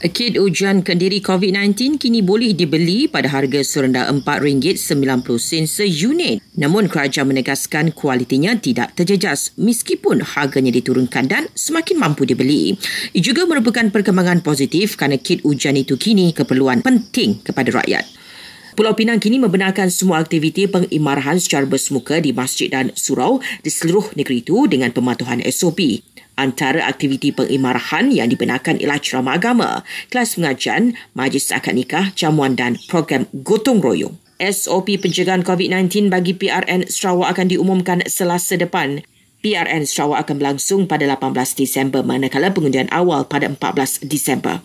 Kit ujian kendiri COVID-19 kini boleh dibeli pada harga serendah RM4.90 seunit. Namun kerajaan menegaskan kualitinya tidak terjejas meskipun harganya diturunkan dan semakin mampu dibeli. Ia juga merupakan perkembangan positif kerana kit ujian itu kini keperluan penting kepada rakyat. Pulau Pinang kini membenarkan semua aktiviti pengimarahan secara bersemuka di masjid dan surau di seluruh negeri itu dengan pematuhan SOP. Antara aktiviti pengimarahan yang dibenarkan ialah ceramah agama, kelas pengajian, majlis akad nikah, jamuan dan program gotong royong. SOP pencegahan COVID-19 bagi PRN Sarawak akan diumumkan Selasa depan. PRN Sarawak akan berlangsung pada 18 Disember manakala pengundian awal pada 14 Disember.